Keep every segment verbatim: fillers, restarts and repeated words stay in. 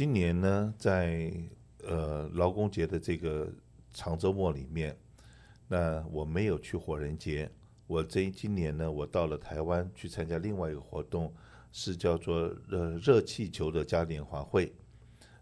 今年呢，在呃劳工节的这个长周末里面，那我没有去火人节。我这今年呢，我到了台湾去参加另外一个活动，是叫做呃热气球的嘉年华会。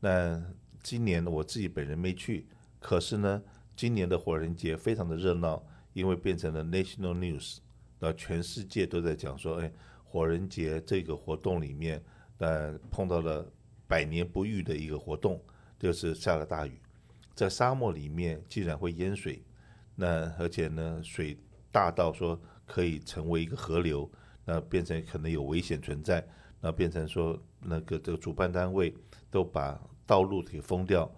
那今年呢，我自己本人没去，可是呢，今年的火人节非常的热闹，因为变成了 national news， 那全世界都在讲说，哎，火人节这个活动里面，那碰到了百年不遇的一个活动，就是下了大雨，在沙漠里面竟然会淹水，那而且呢，水大到说可以成为一个河流，那变成可能有危险存在，那变成说那个这个主办单位都把道路给封掉，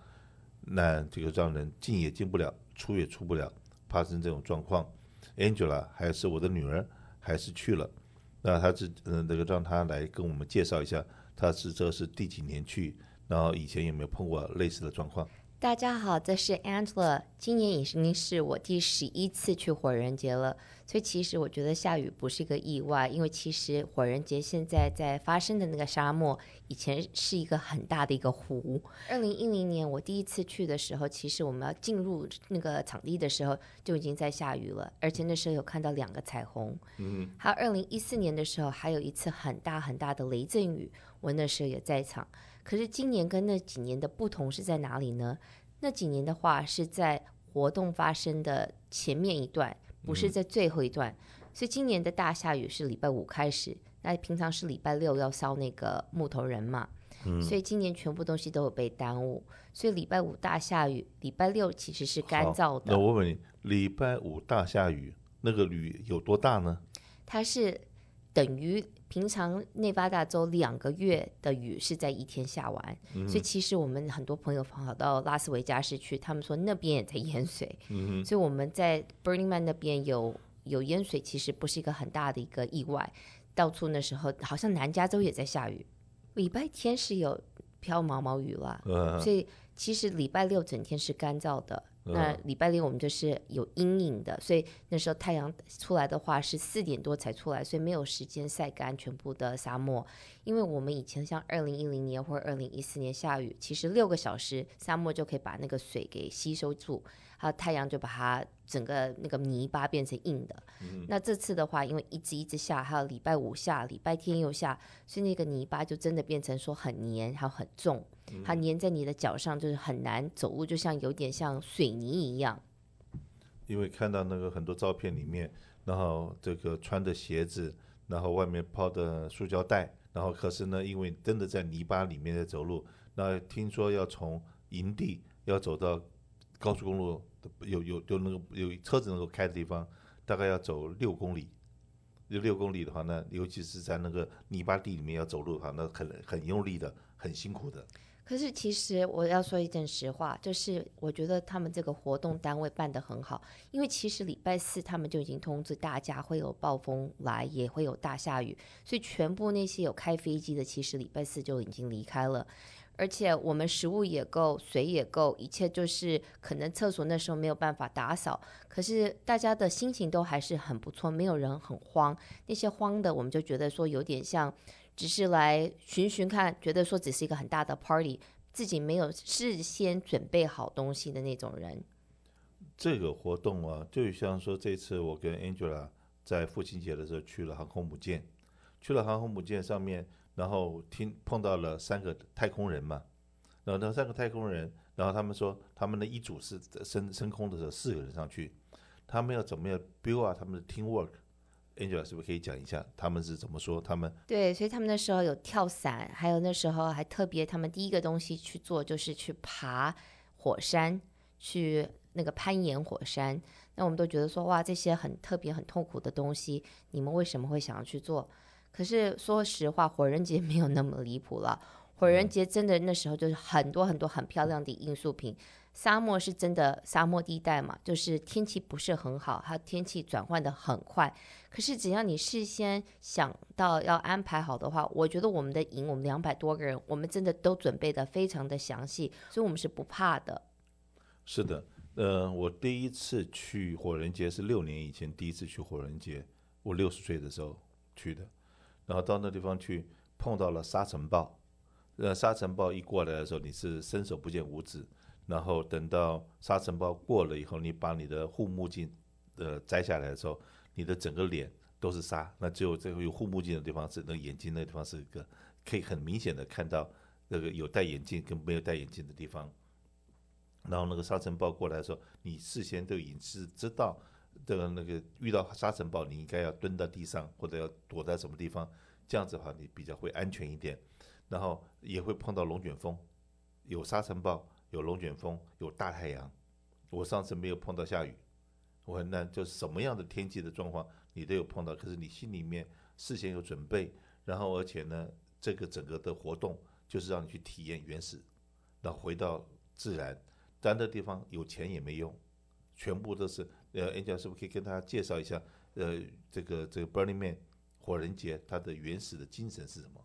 那这个让人进也进不了，出也出不了，发生这种状况。 Angela 还是我的女儿还是去了，那她是呃那个让她来跟我们介绍一下，她是这是第几年去，然后以前有没有碰过类似的状况。大家好，这是 Angela， 今年已经是我第十一次去火人节了，所以其实我觉得下雨不是一个意外，因为其实火人节现在在发生的那个沙漠以前是一个很大的一个湖。二零一零年我第一次去的时候，其实我们要进入那个场地的时候就已经在下雨了，而且那时候有看到两个彩虹。嗯，还有二零一四年的时候还有一次很大很大的雷阵雨，我那时候也在场。可是今年跟那几年的不同是在哪里呢？那几年的话是在活动发生的前面一段，不是在最后一段、嗯、所以今年的大下雨是礼拜五开始，那平常是礼拜六要烧那个木头人嘛、嗯、所以今年全部东西都有被耽误，所以礼拜五大下雨，礼拜六其实是干燥的。那我问你，礼拜五大下雨那个雨有多大呢？它是等于平常内巴达州两个月的雨是在一天下完、嗯、所以其实我们很多朋友跑到拉斯维加斯去，他们说那边也在淹水、嗯、所以我们在 Burning Man 那边有有淹水，其实不是一个很大的一个意外。到处那时候好像南加州也在下雨，礼拜天是有飘毛毛雨了、嗯、所以其实礼拜六整天是干燥的，那礼拜六我们就是有阴影的，所以那时候太阳出来的话是四点多才出来，所以没有时间晒干全部的沙漠。因为我们以前像二零一零年或者二零一四年下雨，其实六个小时沙漠就可以把那个水给吸收住，还有太阳就把它整个那个泥巴变成硬的、嗯、那这次的话因为一直一直下，还有礼拜五下，礼拜天又下，所以那个泥巴就真的变成说很黏还有很重，它黏在你的脚上，就是很难走路，就像有点像水泥一样。因为看到那个很多照片里面，然后这个穿的鞋子，然后外面泡的塑胶袋，然后可是呢因为真的在泥巴里面在走路，那听说要从营地要走到高速公路有有有那个有车子能够开的地方，大概要走六公里。六公里的话呢，尤其是在那个泥巴地里面要走路的话，那很很用力的，很辛苦的。可是其实我要说一点实话，就是我觉得他们这个活动单位办得很好，因为其实礼拜四他们就已经通知大家会有暴风来，也会有大下雨，所以全部那些有开飞机的其实礼拜四就已经离开了。而且我们食物也够，水也够，一切就是可能厕所那时候没有办法打扫，可是大家的心情都还是很不错，没有人很慌。那些慌的我们就觉得说有点像只是来寻寻看，觉得说只是一个很大的 party， 自己没有事先准备好东西的那种人。这个活动啊，就像说这次我跟 Angela 在父亲节的时候去了航空母舰，去了航空母舰上面，然后听碰到了三个太空人嘛，然后那三个太空人，然后他们说他们的一组是 升, 升空的时候四个人上去，他们要怎么样 build up 他们的 teamwork。 Angela 是不是可以讲一下他们是怎么说？他们对，所以他们那时候有跳伞，还有那时候还特别他们第一个东西去做就是去爬火山，去那个攀岩火山。那我们都觉得说哇，这些很特别很痛苦的东西你们为什么会想要去做？可是说实话，火人节没有那么离谱了。火人节真的那时候就是很多很多很漂亮的艺术品。沙漠是真的沙漠地带嘛，就是天气不是很好，它天气转换的很快。可是只要你事先想到要安排好的话，我觉得我们的营，我们两百多个人，我们真的都准备的非常的详细，所以我们是不怕的。是的，呃，我第一次去火人节是六年以前第一次去火人节，我六十岁的时候去的。然后到那地方去碰到了沙尘暴，呃沙尘暴一过来的时候，你是伸手不见五指，然后等到沙尘暴过了以后，你把你的护目镜呃摘下来的时候，你的整个脸都是沙，那只有这个有护目镜的地方是那眼睛那个地方是一个可以很明显的看到那个有戴眼镜跟没有戴眼镜的地方。然后那个沙尘暴过来的时候，你事先都已经知道这个那个遇到沙尘暴你应该要蹲到地上或者要躲在什么地方，这样子的话你比较会安全一点。然后也会碰到龙卷风，有沙尘暴有龙卷风有大太阳，我上次没有碰到下雨，我很难就是什么样的天气的状况你都有碰到，可是你心里面事先有准备，然后而且呢这个整个的活动就是让你去体验原始，然后回到自然，单的地方有钱也没用，全部都是呃 Angela 是不是可以跟大家介绍一下呃这个这个 Burning Man 火人节它的原始的精神是什么？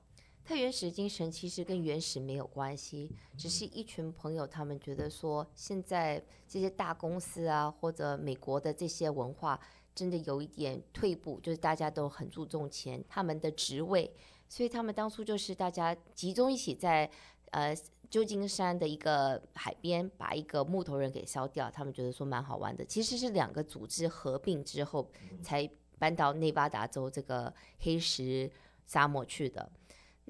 它原始精神其实跟原始没有关系，只是一群朋友他们觉得说现在这些大公司啊或者美国的这些文化真的有一点退步，就是大家都很注重钱他们的职位，所以他们当初就是大家集中一起在呃旧金山的一个海边把一个木头人给烧掉，他们觉得说蛮好玩的。其实是两个组织合并之后才搬到内巴达州这个黑石沙漠去的。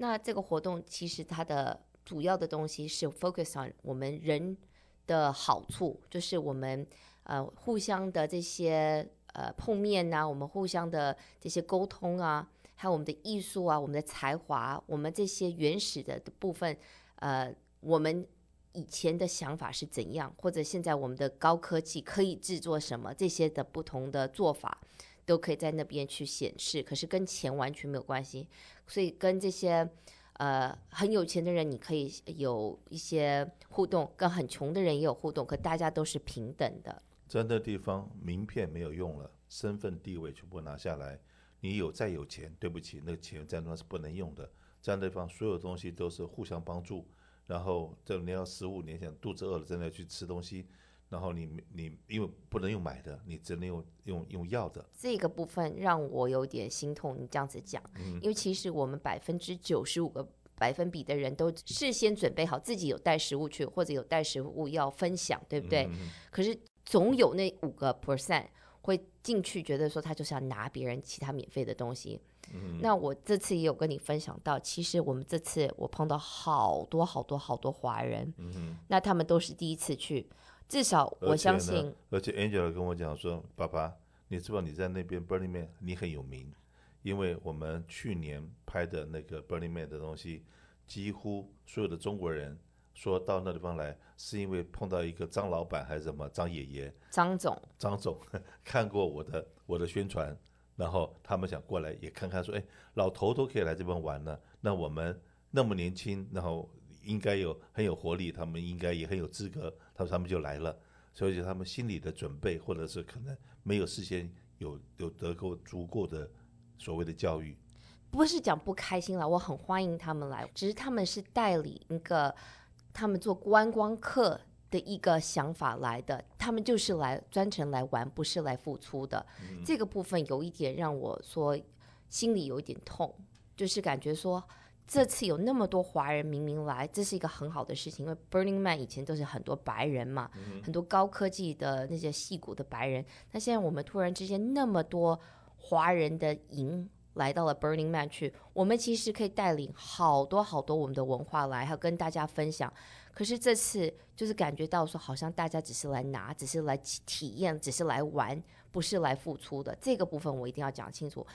那这个活动其实它的主要的东西是 focus on 我们人的好处，就是我们呃互相的这些呃碰面啊，我们互相的这些沟通啊，还有我们的艺术啊，我们的才华，我们这些原始的部分呃我们以前的想法是怎样，或者现在我们的高科技可以制作什么，这些的不同的做法都可以在那边去显示，可是跟钱完全没有关系。所以跟这些呃很有钱的人你可以有一些互动，跟很穷的人也有互动，可大家都是平等的。在那地方名片没有用了，身份地位全部拿下来，你有再有钱对不起那个钱在那是不能用的，这样的地方所有东西都是互相帮助，然后你要食物你想肚子饿了真的要去吃东西，然后 你, 你因为不能用买的你只能 用, 用, 用药的，这个部分让我有点心痛你这样子讲、嗯、因为其实我们百分之九十五个百分比的人都事先准备好自己有带食物去或者有带食物要分享对不对、嗯、可是总有那五个 percent 会进去觉得说他就是要拿别人其他免费的东西。那我这次也有跟你分享到，其实我们这次我碰到好多好多好多华人、嗯、那他们都是第一次去，至少我相信而 且, 而且 Angela 跟我讲说爸爸你知道你在那边 Burning Man 你很有名，因为我们去年拍的那个 Burning Man 的东西几乎所有的中国人说到那地方来是因为碰到一个张老板还是什么张爷爷张总张总看过我的我的宣传，然后他们想过来也看看说哎，老头都可以来这边玩了，那我们那么年轻然后应该有很有活力，他们应该也很有资格，他们, 他们就来了，所以他们心里的准备或者是可能没有事先 有, 有得够足够的所谓的教育，不是讲不开心了，我很欢迎他们来，只是他们是代理一个他们做观光客的一个想法来的，他们就是来专程来玩不是来付出的、嗯、这个部分有一点让我说心里有一点痛，就是感觉说这次有那么多华人明明来这是一个很好的事情，因为 Burning Man 以前都是很多白人嘛、嗯、很多高科技的那些矽谷的白人，那现在我们突然之间那么多华人的营来到了 Burning Man 去，我们其实可以带领好多好多我们的文化来还有跟大家分享，可是这次就是感觉到说好像大家只是来拿只是来体验只是来玩不是来付出的，这个部分我一定要讲清楚，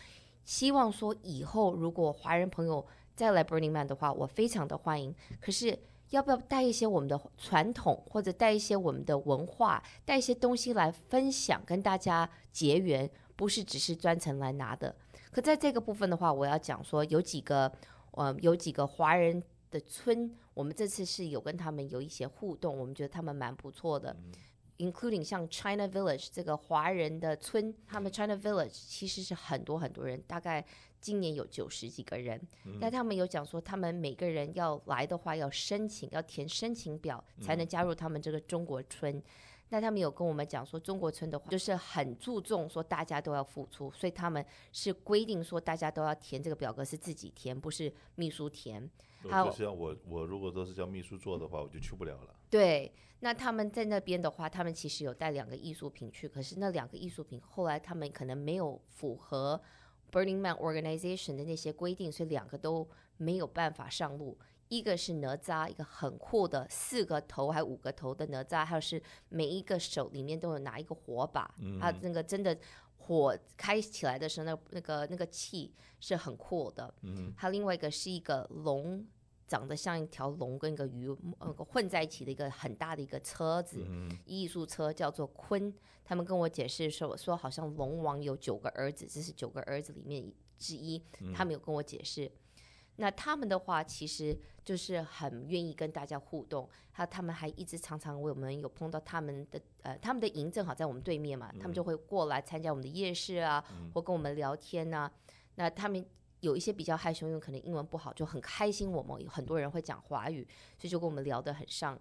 希望说以后如果华人朋友再来 Burning Man 的话我非常的欢迎，可是要不要带一些我们的传统或者带一些我们的文化带一些东西来分享跟大家结缘，不是只是专程来拿的。可在这个部分的话我要讲说有几个、呃、有几个华人的村我们这次是有跟他们有一些互动，我们觉得他们蛮不错的、嗯、including 像 China Village 这个华人的村，他们 China Village 其实是很多很多人，大概今年有九十几个人、嗯、但他们有讲说他们每个人要来的话要申请要填申请表才能加入他们这个中国村、嗯、那他们有跟我们讲说，中国村的话就是很注重说大家都要付出，所以他们是规定说大家都要填这个表格，是自己填，不是秘书填。就像我我如果都是叫秘书做的话，我就去不了了。对，那他们在那边的话，他们其实有带两个艺术品去，可是那两个艺术品后来他们可能没有符合 Burning Man Organization 的那些规定，所以两个都没有办法上路。一个是哪吒，一个很酷的四个头还五个头的哪吒，还有是每一个手里面都有拿一个火把，嗯、还有那个真的火开起来的时候，那那个那个气是很酷的。嗯，还有另外一个是一个龙，长得像一条龙跟一个鱼、呃、混在一起的一个很大的一个车子，嗯、艺术车叫做鲲。他们跟我解释说，说好像龙王有九个儿子，这是九个儿子里面之一。嗯、他们有跟我解释。那他们的话其实就是很愿意跟大家互动，还有他们还一直常常为我们有碰到他们的呃他们的营正好在我们对面嘛，嗯、他们就会过来参加我们的夜市啊，嗯、或跟我们聊天啊。那他们有一些比较害羞，因为可能英文不好，就很开心我们有很多人会讲华语，所以就跟我们聊得很上。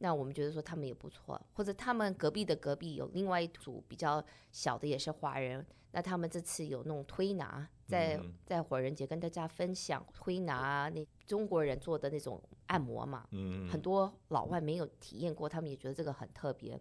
那我们觉得说他们也不错，或者他们隔壁的隔壁有另外一组比较小的也是华人，那他们这次有那种推拿，在在火人节跟大家分享推拿，那中国人做的那种按摩嘛，嗯、很多老外没有体验过，他们也觉得这个很特别。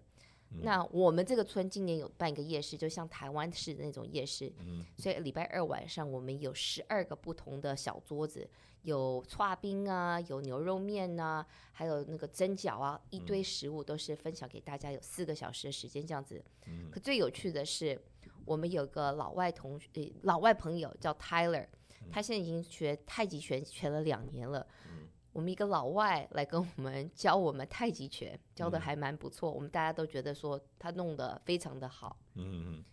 嗯、那我们这个村今年有办一个夜市，就像台湾式的那种夜市，嗯、所以礼拜二晚上我们有十二个不同的小桌子，有刨冰啊，有牛肉面啊，还有那个蒸饺啊，一堆食物都是分享给大家，有四个小时的时间这样子。嗯、可最有趣的是我们有个老外同学、呃、老外朋友叫 Tyler， 他现在已经学太极拳学了两年了。嗯、我们一个老外来跟我们教我们太极拳，教的还蛮不错。嗯、我们大家都觉得说他弄得非常的好。嗯嗯，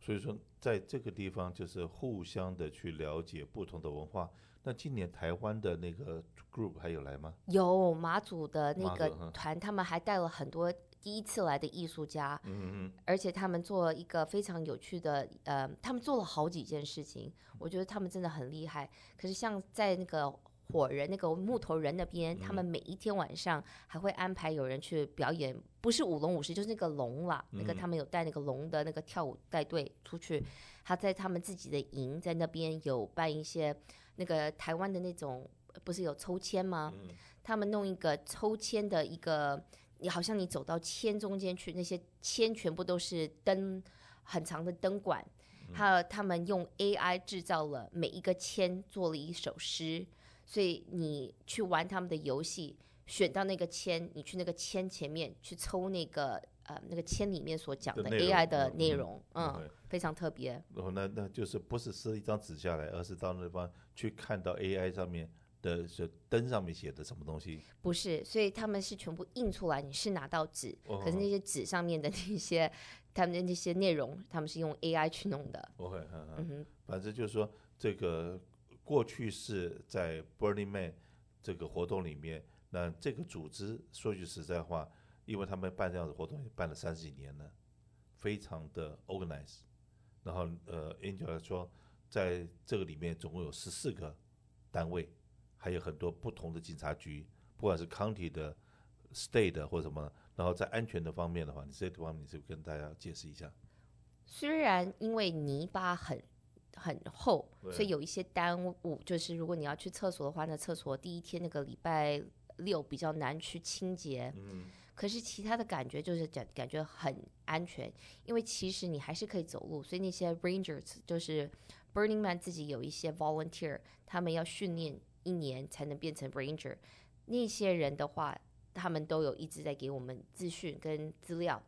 所以说在这个地方就是互相的去了解不同的文化。那今年台湾的那个 group 还有来吗？有，马祖的那个团他们还带了很多第一次来的艺术家，嗯、而且他们做一个非常有趣的，呃，他们做了好几件事情，我觉得他们真的很厉害。可是像在那个火人那个木头人那边，嗯、他们每一天晚上还会安排有人去表演，不是舞龙舞狮，就是那个龙啦，嗯、那个他们有带那个龙的那个跳舞带队出去，他在他们自己的营在那边有办一些那个台湾的那种，不是有抽签吗？嗯、他们弄一个抽签的一个。你好像你走到签中间去，那些签全部都是灯，很长的灯管，还有他们用 A I 制造了每一个签，做了一首诗，所以你去玩他们的游戏，选到那个签，你去那个签前面去抽那个呃那个签里面所讲的 A I 的内容，嗯，嗯非常特别。哦，那那就是不是撕一张纸下来，而是到那地方去看到 A I 上面。的是灯上面写的什么东西？不是，所以他们是全部印出来，你是拿到纸，哦、可是那些纸上面的那些他们的那些内容，他们是用 A I 去弄的。OK，嗯嗯、反正就是说，这个过去是在 Burning Man 这个活动里面，那这个组织说句实在话，因为他们办这样的活动也办了三十几年了，非常的 organized。然后呃 ，Angela 说，在这个里面总共有十四个单位。还有很多不同的警察局，不管是 county 的、state 的或者什么，然后在安全的方面的话，你这方面你是跟大家解释一下。虽然因为泥巴很很厚，所以有一些耽误，就是如果你要去厕所的话，那厕所第一天那个礼拜六比较难去清洁。嗯。可是其他的感觉就是感感觉很安全，因为其实你还是可以走路，所以那些 Rangers 就是 Burning Man 自己有一些 volunteer， 他们要训练。一年才能变成 Ranger， 那些人的话，他们都有一直在给我们资讯跟资料，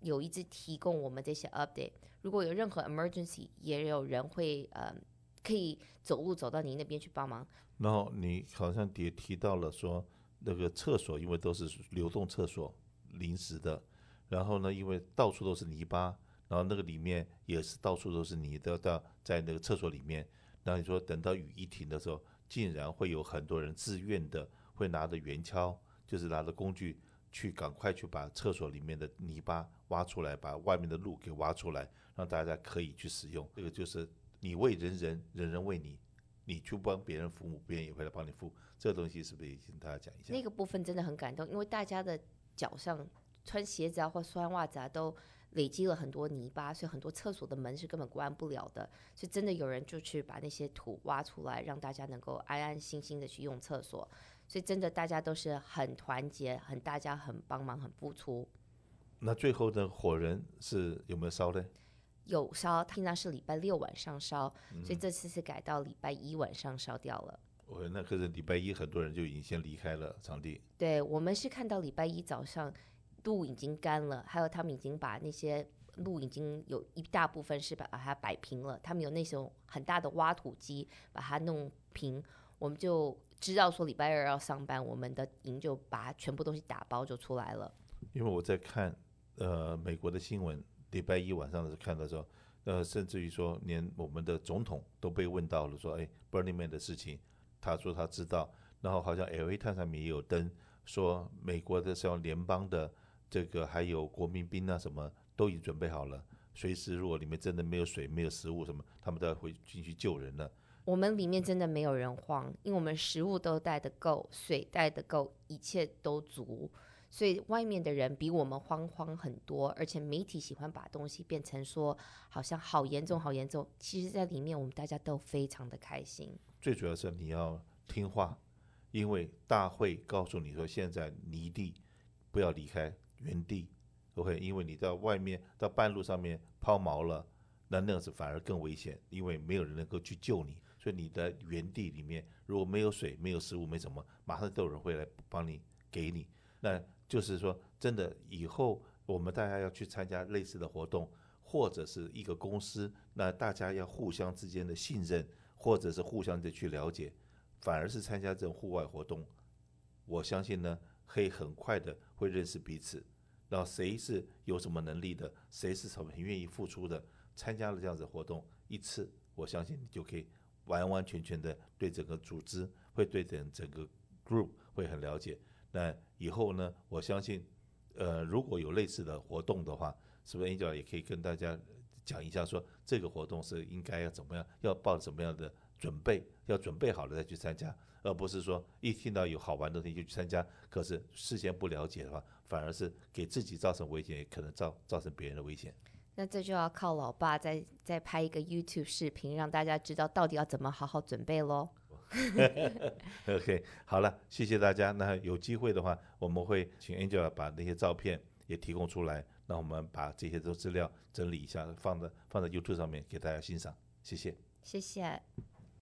有一直提供我们这些 update。如果有任何 emergency， 也有人会呃可以走路走到你那边去帮忙。然后你好像也提到了说，那个厕所因为都是流动厕所，临时的，然后呢，因为到处都是泥巴，然后那个里面也是到处都是泥的，到在那个厕所里面，然后你说等到雨一停的时候。竟然会有很多人自愿的会拿着圆锹，就是拿着工具去赶快去把厕所里面的泥巴挖出来，把外面的路给挖出来，让大家可以去使用。这个就是你为人人，人人为你，你去帮别人服务，别人也会来帮你服务。这个东西是不是也跟大家讲一下？那个部分真的很感动，因为大家的脚上穿鞋子啊或穿袜子啊都累积了很多泥巴，所以很多厕所的门是根本关不了的，所以真的有人就去把那些土挖出来，让大家能够安安心心的去用厕所。所以真的大家都是很团结，很大家很帮忙，很付出。那最后的火人是有没有烧呢？有烧，平常是礼拜六晚上烧、嗯、所以这次是改到礼拜一晚上烧掉了。我那可是礼拜一很多人就已经先离开了场地。对，我们是看到礼拜一早上路已经干了，还有他们已经把那些路已经有一大部分是把它摆平了，他们有那种很大的挖土机把它弄平，我们就知道说礼拜二要上班，我们的营就把全部东西打包就出来了。因为我在看呃美国的新闻，礼拜一晚上看到说呃甚至于说连我们的总统都被问到了说哎 Burning Man 的事情，他说他知道，然后好像 L A 探上面也有登说美国的像联邦的这个还有国民兵啊什么都已经准备好了，随时如果里面真的没有水没有食物什么，他们都要回进去救人了。我们里面真的没有人慌，因为我们食物都带得够，水带得够，一切都足，所以外面的人比我们慌慌很多。而且媒体喜欢把东西变成说好像好严重好严重，其实在里面我们大家都非常的开心。最主要是你要听话，因为大会告诉你说现在泥地不要离开原地， OK， 因为你到外面到半路上面抛锚了，那那样子反而更危险，因为没有人能够去救你。所以你的原地里面如果没有水没有食物没什么，马上都有人会来帮你给你。那就是说真的以后我们大家要去参加类似的活动或者是一个公司，那大家要互相之间的信任或者是互相的去了解，反而是参加这种户外活动，我相信呢可以很快的会认识彼此，然后谁是有什么能力的，谁是很愿意付出的，参加了这样子的活动一次，我相信你就可以完完全全的对整个组织会对整个 group 会很了解。那以后呢我相信呃，如果有类似的活动的话，是不是 Angela 也可以跟大家讲一下说这个活动是应该要怎么样，要抱什么样的准备，要准备好了再去参加，而不是说一听到有好玩的东西就去参加，可是事先不了解的话反而是给自己造成危险，也可能 造, 造成别人的危险。那这就要靠老爸再再拍一个 YouTube 视频让大家知道到底要怎么好好准备咯。OK， 好了，谢谢大家。那有机会的话我们会请 Angela 把那些照片也提供出来，那我们把这些都资料整理一下放在放在 YouTube 上面给大家欣赏。谢谢，谢谢。